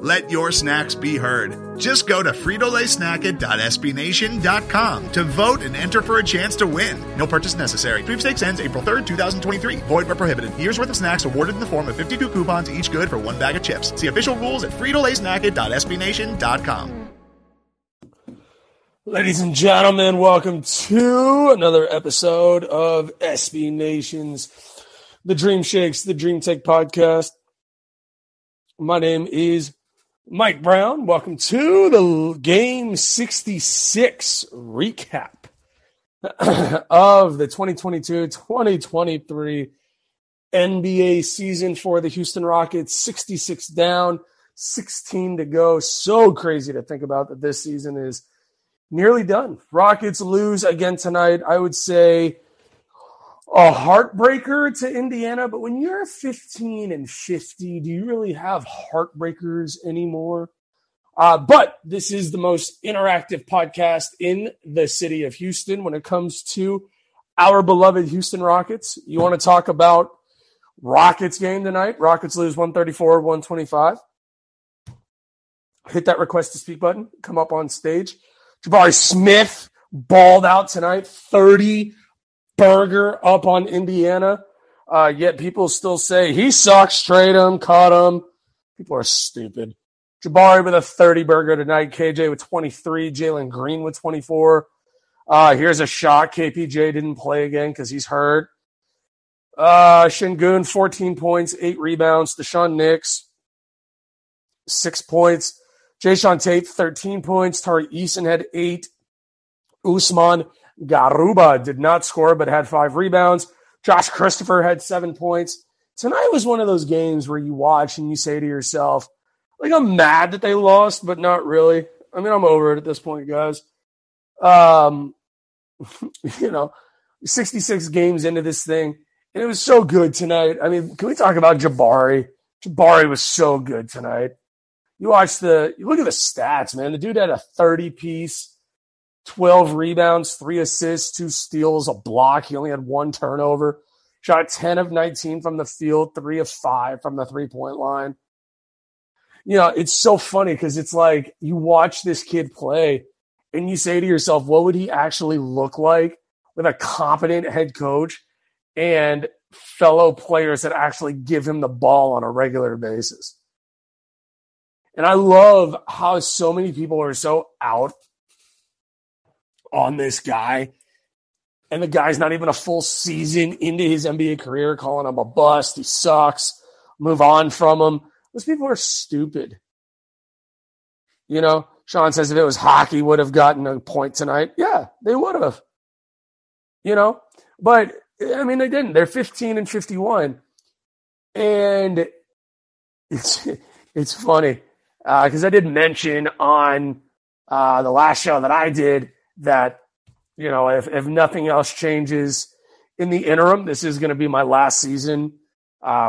Let your snacks be heard. Just go to fritolaysnacket.sbnation.com to vote and enter for a chance to win. No purchase necessary. Sweepstakes ends April 3rd, 2023. Void where prohibited. Year's worth of snacks awarded in the form of 52 coupons, each good for one bag of chips. See official rules at fritolaysnacket.sbnation.com. Ladies and gentlemen, welcome to another episode of SB Nation's The Dream Shakes, The Dream Tech Podcast. My name is Mike Brown. Welcome to the Game 66 recap of the 2022-2023 NBA season for the Houston Rockets. 66 down, 16 to go. So crazy to think about that this season is nearly done. Rockets lose again tonight. I would say a heartbreaker to Indiana, but when you're 15-50, do you really have heartbreakers anymore? But this is the most interactive podcast in the city of Houston when it comes to our beloved Houston Rockets. You want to talk about Rockets game tonight? Rockets lose 134-125. Hit that request to speak button. Come up on stage. Jabari Smith balled out tonight, 30-burger up on Indiana, yet people still say, he sucks, trade him, cut him. People are stupid. Jabari with a 30-burger tonight, KJ with 23, Jalen Green with 24. Here's a shot. KPJ didn't play again because he's hurt. Shingun, 14 points, 8 rebounds. Deshaun Nix, 6 points. Ja'Sean Tate, 13 points. Tari Eason had 8. Usman Garuba did not score but had 5 rebounds. Josh Christopher had 7 points. Tonight was one of those games where you watch and you say to yourself, like, I'm mad that they lost, but not really. I mean, I'm over it at this point, guys. You know, 66 games into this thing, and it was so good tonight. I mean, can we talk about Jabari? Jabari was so good tonight. You look at the stats, man. The dude had a 30-piece, 12 rebounds, 3 assists, 2 steals, a block. He only had 1 turnover. Shot 10 of 19 from the field, 3 of 5 from the three-point line. You know, it's so funny because it's like you watch this kid play and you say to yourself, what would he actually look like with a competent head coach and fellow players that actually give him the ball on a regular basis? And I love how so many people are so out on this guy. And the guy's not even a full season into his NBA career, calling him a bust. He sucks. Move on from him. Those people are stupid. You know, Sean says if it was hockey, would have gotten a point tonight. Yeah, they would have. You know, but, I mean, they didn't. They're 15-51. And it's funny. Because I did mention on the last show that I did that, you know, if nothing else changes in the interim, this is going to be my last season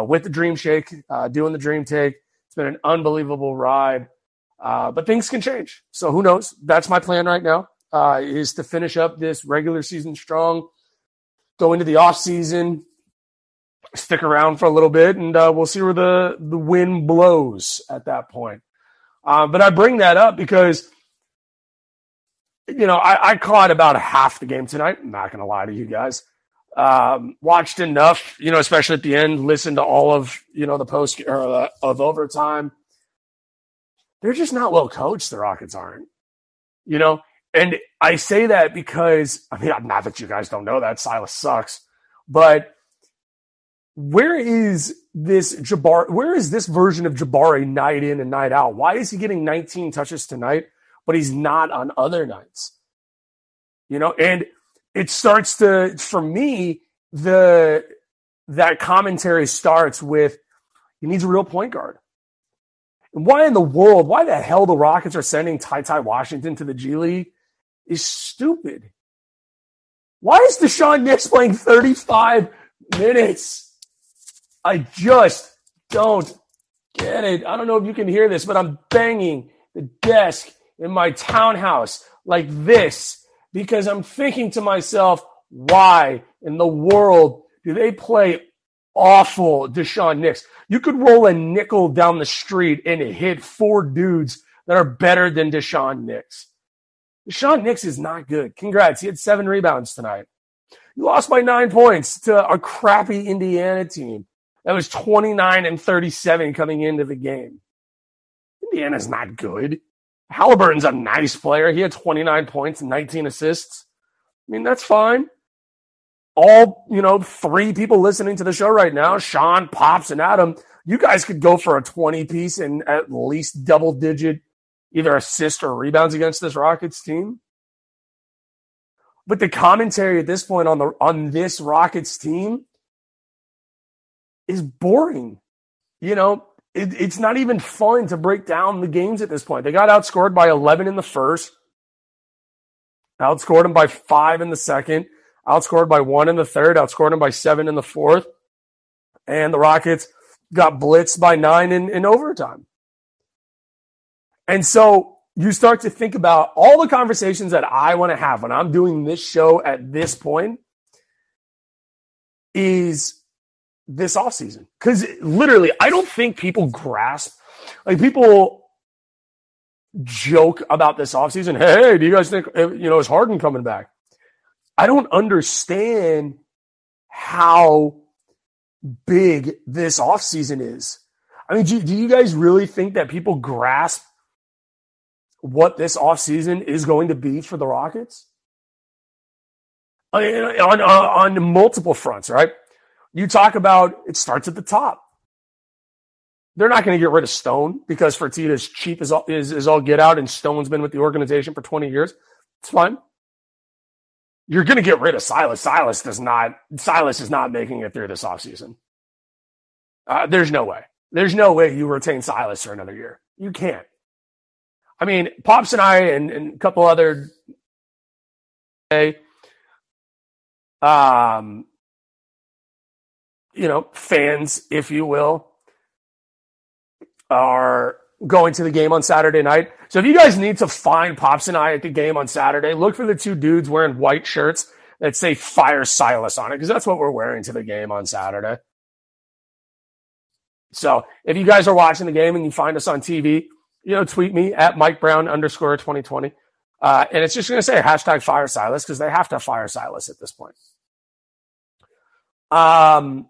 with the Dream Shake, doing the Dream Take. It's been an unbelievable ride, but things can change. So who knows? That's my plan right now, is to finish up this regular season strong, go into the off season, stick around for a little bit, and we'll see where the wind blows at that point. But I bring that up because, you know, I caught about half the game tonight. I'm not going to lie to you guys. Watched enough, you know, especially at the end. Listened to all of, you know, the post or of overtime. They're just not well coached. The Rockets aren't, you know. And I say that because, I mean, not that you guys don't know that Silas sucks, but where is this version of Jabari night in and night out? Why is he getting 19 touches tonight, but he's not on other nights? You know, and it starts to, for me, that commentary starts with, he needs a real point guard. Why in the world, why the hell the Rockets are sending Ty Ty Washington to the G League is stupid. Why is Deshaun Nix playing 35 minutes? I just don't get it. I don't know if you can hear this, but I'm banging the desk in my townhouse like this because I'm thinking to myself, why in the world do they play awful Deshaun Nix? You could roll a nickel down the street and hit four dudes that are better than Deshaun Nix. Deshaun Nix is not good. Congrats. He had 7 rebounds tonight. You lost by 9 points to a crappy Indiana team that was 29 and 37 coming into the game. Indiana's not good. Halliburton's a nice player. He had 29 points and 19 assists. I mean, that's fine. All, 3 people listening to the show right now, Sean, Pops, and Adam, you guys could go for a 20-piece and at least double-digit either assist or rebounds against this Rockets team. But the commentary at this point on this Rockets team is boring. It's not even fun to break down the games at this point. They got outscored by 11 in the first, outscored them by 5 in the second, outscored by 1 in the third, outscored them by 7 in the fourth. And the Rockets got blitzed by 9 in overtime. And so you start to think about all the conversations that I want to have when I'm doing this show at this point is this offseason. Because literally, I don't think people grasp, people joke about this offseason. Hey, do you guys think, is Harden coming back? I don't understand how big this offseason is. I mean, do you guys really think that people grasp what this offseason is going to be for the Rockets? I mean, on multiple fronts, right? You talk about it starts at the top. They're not going to get rid of Stone because Fertitta is cheap as all get out, and Stone's been with the organization for 20 years. It's fine. You're going to get rid of Silas. Silas is not making it through this offseason. There's no way. There's no way you retain Silas for another year. You can't. I mean, Pops and I and a couple other fans, if you will, are going to the game on Saturday night. So if you guys need to find Pops and I at the game on Saturday, look for the 2 dudes wearing white shirts that say Fire Silas on it, because that's what we're wearing to the game on Saturday. So if you guys are watching the game and you find us on TV, tweet me at MikeBrown_2020. And it's just going to say #FireSilas because they have to fire Silas at this point. And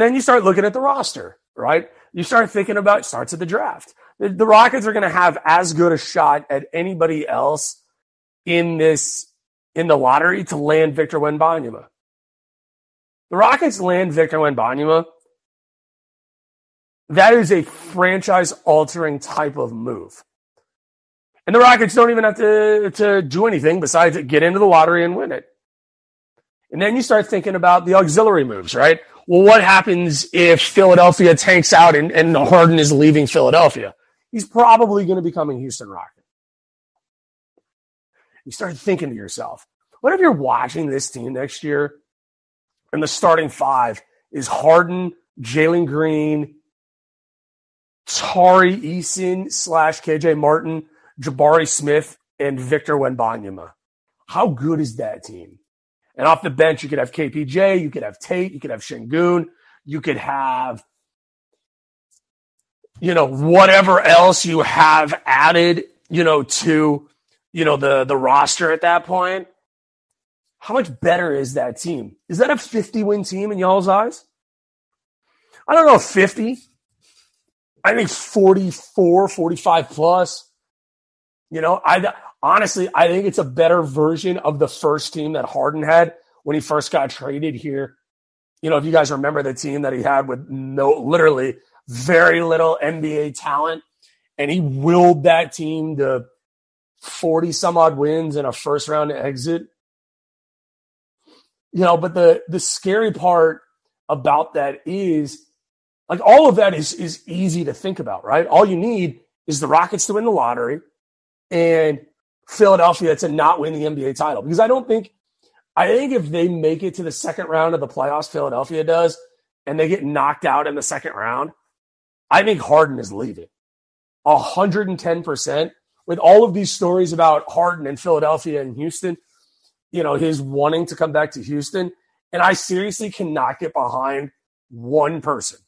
then you start looking at the roster, right? You start thinking about it starts at the draft. The Rockets are going to have as good a shot at anybody else in the lottery to land Victor Wembanyama. The Rockets land Victor Wembanyama. That is a franchise-altering type of move. And the Rockets don't even have to do anything besides get into the lottery and win it. And then you start thinking about the auxiliary moves, right? Well, what happens if Philadelphia tanks out and Harden is leaving Philadelphia? He's probably going to become a Houston Rocket. You start thinking to yourself, what if you're watching this team next year and the starting 5 is Harden, Jalen Green, Tari Eason / KJ Martin, Jabari Smith, and Victor Wembanyama? How good is that team? And off the bench, you could have KPJ, you could have Tate, you could have Shingun, you could have, whatever else you have added, to, the roster at that point. How much better is that team? Is that a 50-win team in y'all's eyes? I don't know, 50. I think 44, 45 plus. I think it's a better version of the first team that Harden had when he first got traded here. If you guys remember the team that he had with literally very little NBA talent, and he willed that team to 40-some-odd wins and a first-round exit. But the scary part about that is Like, all of that is easy to think about, right? All you need is the Rockets to win the lottery and Philadelphia to not win the NBA title. Because I think if they make it to the second round of the playoffs, Philadelphia does, and they get knocked out in the second round, I think Harden is leaving. 110%. With all of these stories about Harden and Philadelphia and Houston, you know, his wanting to come back to Houston. And I seriously cannot get behind one person.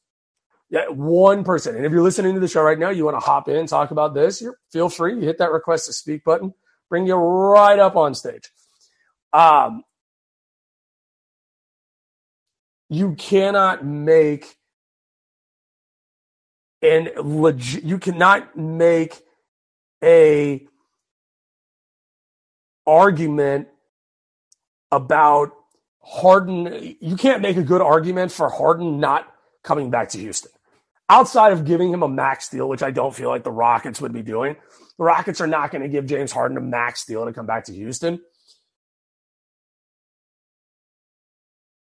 Yeah, one person. And if you're listening to the show right now, you want to hop in and talk about this, feel free. You hit that request to speak button, bring you right up on stage. You cannot make a argument about Harden. You can't make a good argument for Harden not coming back to Houston. Outside of giving him a max deal, which I don't feel like the Rockets would be doing, the Rockets are not going to give James Harden a max deal to come back to Houston.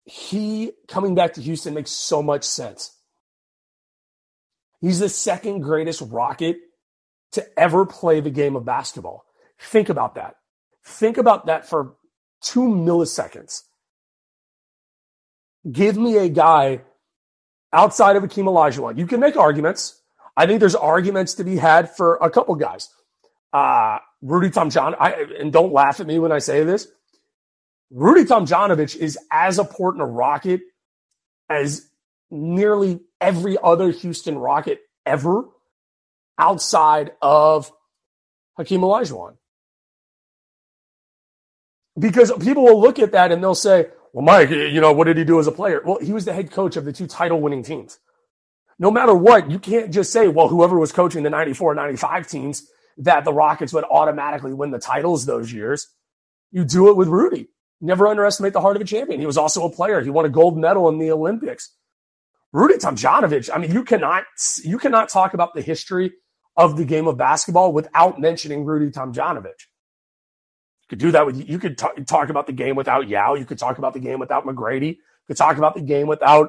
He coming back to Houston makes so much sense. He's the second greatest Rocket to ever play the game of basketball. Think about that. Think about that for 2 milliseconds. Give me a guy outside of Hakeem Olajuwon. You can make arguments. I think there's arguments to be had for a couple guys. Rudy Tomjanovich, and don't laugh at me when I say this, Rudy Tomjanovich is as important a Rocket as nearly every other Houston Rocket ever outside of Hakeem Olajuwon. Because people will look at that and they'll say, well, Mike, you know, what did he do as a player? Well, he was the head coach of the two title-winning teams. No matter what, you can't just say, well, whoever was coaching the 94 and 95 teams, that the Rockets would automatically win the titles those years. You do it with Rudy. Never underestimate the heart of a champion. He was also a player. He won a gold medal in the Olympics. Rudy Tomjanovich, I mean, you cannot talk about the history of the game of basketball without mentioning Rudy Tomjanovich. Could do that with, you could talk about the game without Yao. You could talk about the game without McGrady. You could talk about the game without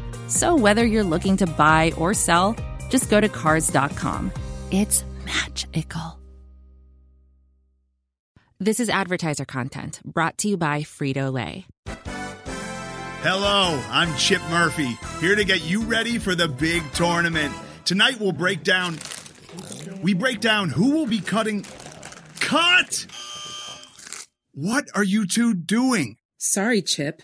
So whether you're looking to buy or sell, just go to Cars.com. It's magical. This is advertiser content brought to you by Frito-Lay. Hello, I'm Chip Murphy, here to get you ready for the big tournament. Tonight we'll break down who will be cutting... Cut! What are you two doing? Sorry, Chip.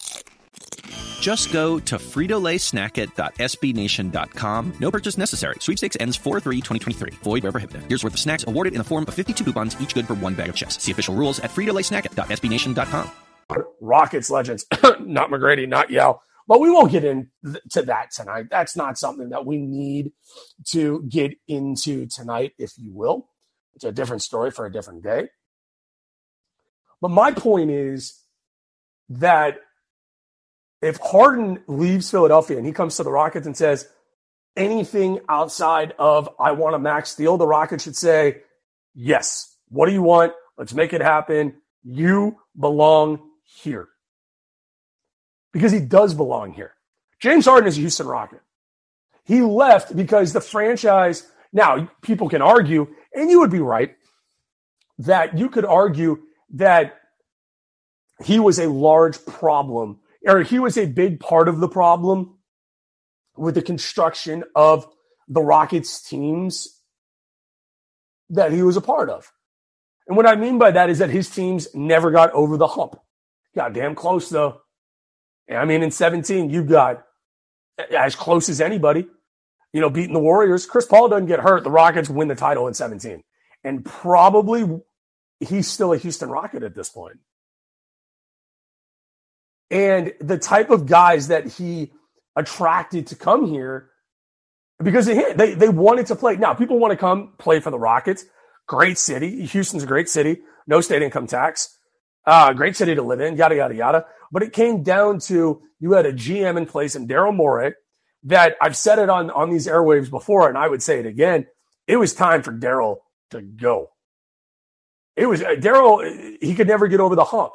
Just go to Frito-LaySnackIt.SBNation.com. No purchase necessary. Sweepstakes ends 4/3/2023. Void where prohibited. Here's worth of snacks awarded in the form of 52 coupons, each good for 1 bag of chips. See official rules at Frito-LaySnackIt.SBNation.com. Rockets legends, not McGrady, not Yao. But we won't get into that tonight. That's not something that we need to get into tonight, if you will. It's a different story for a different day. But my point is that if Harden leaves Philadelphia and he comes to the Rockets and says anything outside of I want a max deal, the Rockets should say, yes, what do you want? Let's make it happen. You belong here. Because he does belong here. James Harden is a Houston Rocket. He left because the franchise, now people can argue, and you would be right, that you could argue that he was a large problem, or he was a big part of the problem with the construction of the Rockets teams that he was a part of. And what I mean by that is that his teams never got over the hump. Goddamn close, though. I mean, in 17, you got as close as anybody, you know, beating the Warriors. Chris Paul doesn't get hurt. The Rockets win the title in 17. And probably he's still a Houston Rocket at this point. And the type of guys that he attracted to come here, because they wanted to play. Now, people want to come play for the Rockets. Great city. Houston's a great city. No state income tax. Great city to live in, yada, yada, yada. But it came down to you had a GM in place in Daryl Morey that I've said it on these airwaves before, and I would say it again. It was time for Daryl to go. It was Daryl, he could never get over the hump.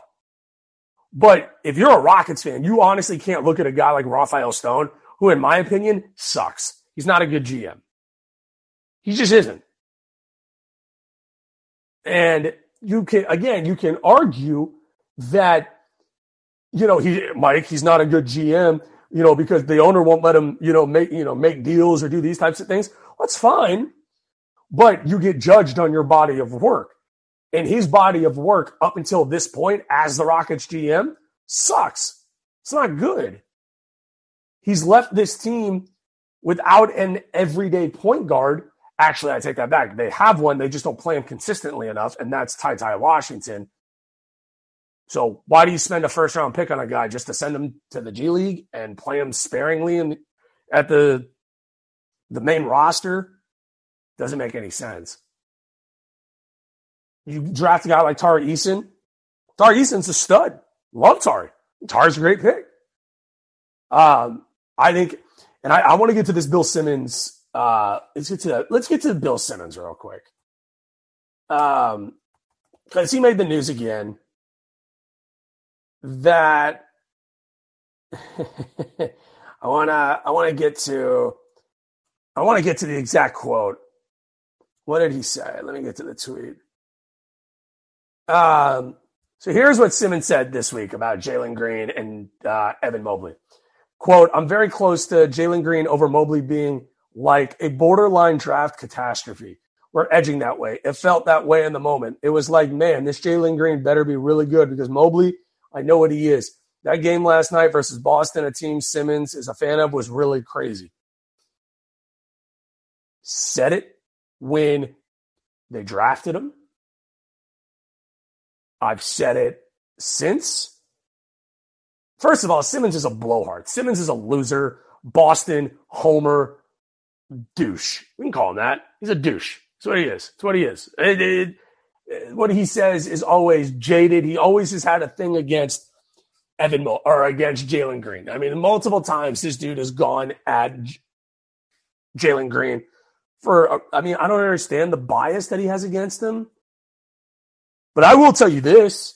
But if you're a Rockets fan, you honestly can't look at a guy like Raphael Stone, who, in my opinion, sucks. He's not a good GM. He just isn't. And you can argue that, you know, he's not a good GM, you know, because the owner won't let him, you know, make deals or do these types of things. That's fine. But you get judged on your body of work. And his body of work up until this point as the Rockets GM sucks. It's not good. He's left this team without an everyday point guard. Actually, I take that back. They have one. They just don't play him consistently enough, and that's Ty Ty Washington. So why do you spend a first-round pick on a guy just to send him to the G League and play him sparingly at the main roster? Doesn't make any sense. You draft a guy like Tari Eason. Tari Eason's a stud. Love Tari. Tari's a great pick. I think, and I want to get to this Bill Simmons. Let's get to Bill Simmons real quick. Because he made the news again that I want to get to the exact quote. What did he say? Let me get to the tweet. So here's what Simmons said this week about Jalen Green and Evan Mobley. Quote, I'm very close to Jalen Green over Mobley being like a borderline draft catastrophe. We're edging that way. It felt that way in the moment. It was like, man, this Jalen Green better be really good because Mobley, I know what he is. That game last night versus Boston, a team Simmons is a fan of, was really crazy. Said it when they drafted him. I've said it since. First of all, Simmons is a blowhard. Simmons is a loser, Boston, homer, douche. We can call him that. He's a douche. That's what he is. That's what he is. What he says is always jaded. He always has had a thing against against Jalen Green. I mean, multiple times this dude has gone at Jalen Green I don't understand the bias that he has against him. But I will tell you this,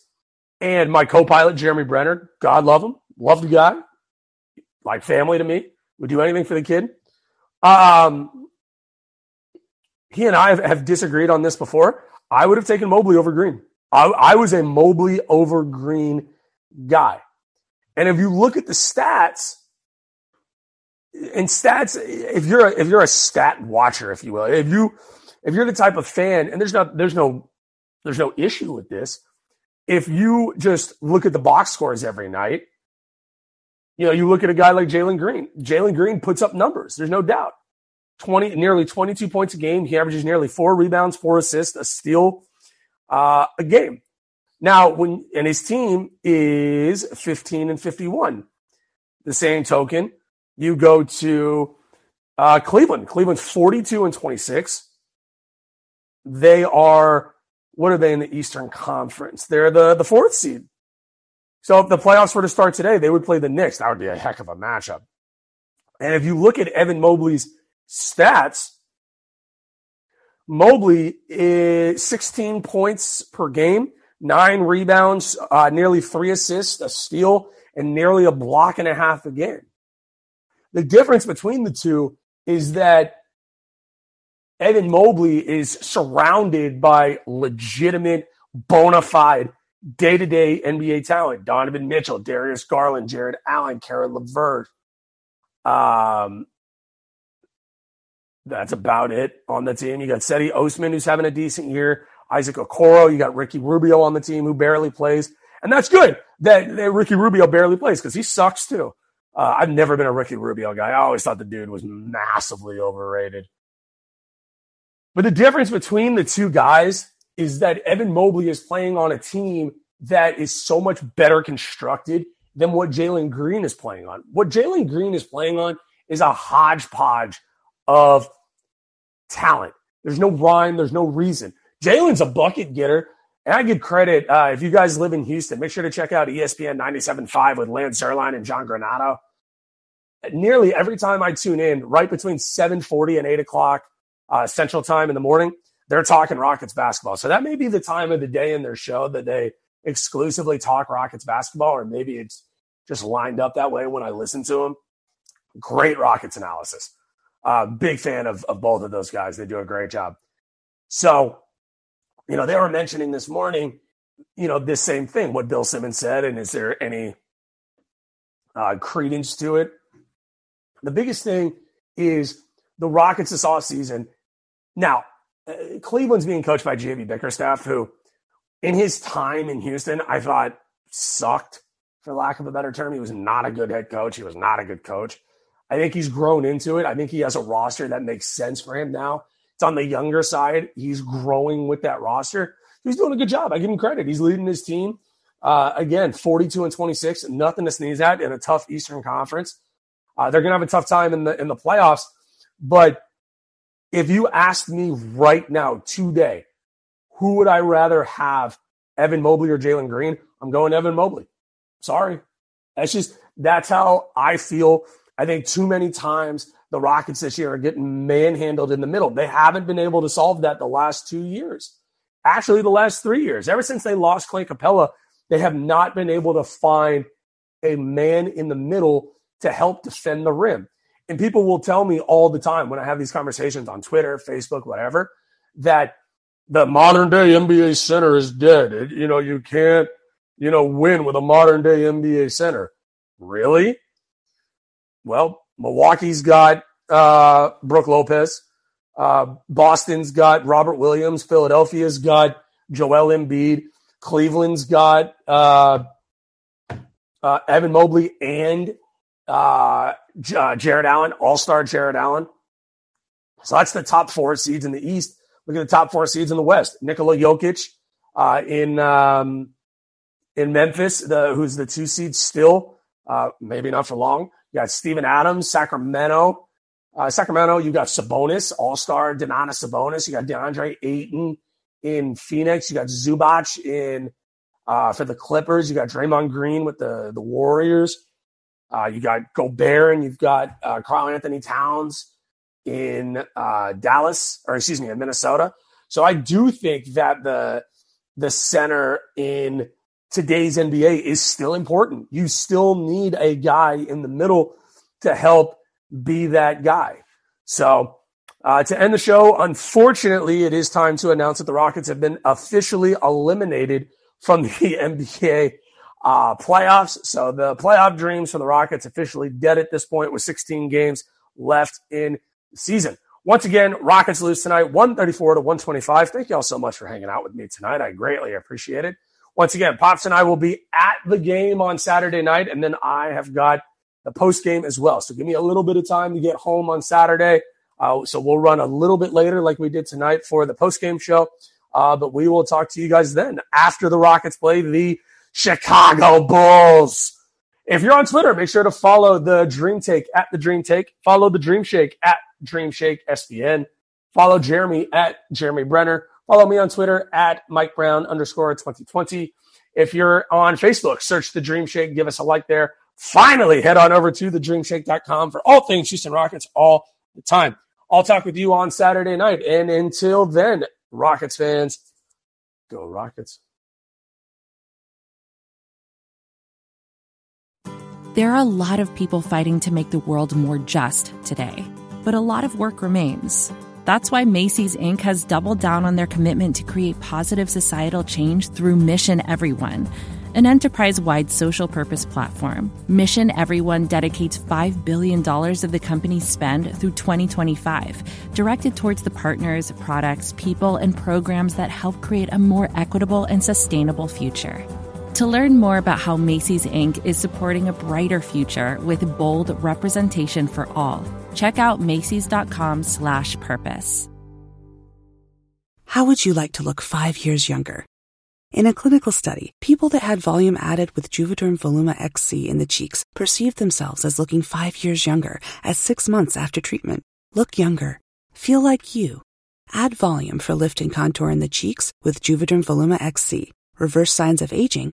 and my co-pilot, Jeremy Brenner, God love him, love the guy, like family to me, would do anything for the kid. He and I have disagreed on this before. I would have taken Mobley over Green. I was a Mobley over Green guy. And if you look at the stats, if you're a stat watcher, if you will, if you're the type of fan, and there's no issue with this. If you just look at the box scores every night, you know, you look at a guy like Jalen Green. Jalen Green puts up numbers. There's no doubt. Nearly 22 points a game. He averages nearly 4 rebounds, 4 assists, a steal a game. Now, and his team is 15-51. The same token, you go to Cleveland. Cleveland's 42-26. They are... What are they in the Eastern Conference? They're the 4th seed. So if the playoffs were to start today, they would play the Knicks. That would be a heck of a matchup. And if you look at Evan Mobley's stats, Mobley is 16 points per game, 9 rebounds, nearly 3 assists, a steal, and nearly a block and a half a game. The difference between the two is that Evan Mobley is surrounded by legitimate, bona fide day-to-day NBA talent, Donovan Mitchell, Darius Garland, Jared Allen, Caron LeVert. That's about it on the team. You got Seti Osman, who's having a decent year. Isaac Okoro. You got Ricky Rubio on the team, who barely plays. And that's good that Ricky Rubio barely plays, because he sucks too. I've never been a Ricky Rubio guy. I always thought the dude was massively overrated. But the difference between the two guys is that Evan Mobley is playing on a team that is so much better constructed than what Jalen Green is playing on. What Jalen Green is playing on is a hodgepodge of talent. There's no rhyme. There's no reason. Jalen's a bucket getter. And I give credit, if you guys live in Houston, make sure to check out ESPN 97.5 with Lance Zierlein and John Granato. Nearly every time I tune in, right between 7:40 and 8 o'clock Central Time in the morning, they're talking Rockets basketball. So that may be the time of the day in their show that they exclusively talk Rockets basketball, or maybe it's just lined up that way when I listen to them. Great Rockets analysis. Big fan of both of those guys. They do a great job. So, you know, they were mentioning this morning, you know, this same thing, what Bill Simmons said, and is there any credence to it? The biggest thing is the Rockets this offseason. Now, Cleveland's being coached by J.B. Bickerstaff, who in his time in Houston, I thought sucked, for lack of a better term. He was not a good head coach. He was not a good coach. I think he's grown into it. I think he has a roster that makes sense for him now. It's on the younger side. He's growing with that roster. He's doing a good job. I give him credit. He's leading his team. Again, 42-26, nothing to sneeze at in a tough Eastern Conference. They're going to have a tough time in the playoffs. But if you asked me right now, today, who would I rather have, Evan Mobley or Jalen Green? I'm going Evan Mobley. Sorry. That's how I feel. I think too many times the Rockets this year are getting manhandled in the middle. They haven't been able to solve that the last 2 years. Actually, the last 3 years. Ever since they lost Clint Capella, they have not been able to find a man in the middle to help defend the rim. And people will tell me all the time when I have these conversations on Twitter, Facebook, whatever, that the modern-day NBA center is dead. You can't, win with a modern-day NBA center. Really? Well, Milwaukee's got Brook Lopez. Boston's got Robert Williams. Philadelphia's got Joel Embiid. Cleveland's got Evan Mobley and Jared Allen, all-star Jared Allen. So that's the top four seeds in the East. Look at the top four seeds in the West. Nikola Jokic in Memphis, who's the 2 seed still, maybe not for long. You got Steven Adams, Sacramento. Sacramento, you got Sabonis, all-star Donovan Sabonis. You got DeAndre Ayton in Phoenix. You got Zubac for the Clippers. You got Draymond Green with the Warriors. You got Gobert, and you've got Carl Anthony Towns in in Minnesota. So I do think that the center in today's NBA is still important. You still need a guy in the middle to help be that guy. So to end the show, unfortunately, it is time to announce that the Rockets have been officially eliminated from the NBA playoffs. So the playoff dreams for the Rockets officially dead at this point, with 16 games left in the season. Once again, Rockets lose tonight, 134-125. Thank you all so much for hanging out with me tonight. I greatly appreciate it. Once again, Pops and I will be at the game on Saturday night, and then I have got the post game as well. So give me a little bit of time to get home on Saturday. So we'll run a little bit later like we did tonight for the post game show. But we will talk to you guys then after the Rockets play the Chicago Bulls. If you're on Twitter, make sure to follow The Dream Take at The Dream Take. Follow The Dream Shake at Dream Shake SBN. Follow Jeremy at Jeremy Brenner. Follow me on Twitter at MikeBrown_2020. If you're on Facebook, search The Dream Shake. Give us a like there. Finally, head on over to thedreamshake.com for all things Houston Rockets all the time. I'll talk with you on Saturday night. And until then, Rockets fans, go Rockets. There are a lot of people fighting to make the world more just today, but a lot of work remains. That's why Macy's, Inc. has doubled down on their commitment to create positive societal change through Mission Everyone, an enterprise-wide social purpose platform. Mission Everyone dedicates $5 billion of the company's spend through 2025, directed towards the partners, products, people, and programs that help create a more equitable and sustainable future. To learn more about how Macy's, Inc. is supporting a brighter future with bold representation for all, check out Macy's.com/purpose. How would you like to look 5 years younger? In a clinical study, people that had volume added with Juvederm Voluma XC in the cheeks perceived themselves as looking 5 years younger at 6 months after treatment. Look younger. Feel like you. Add volume for lift and contour in the cheeks with Juvederm Voluma XC. Reverse signs of aging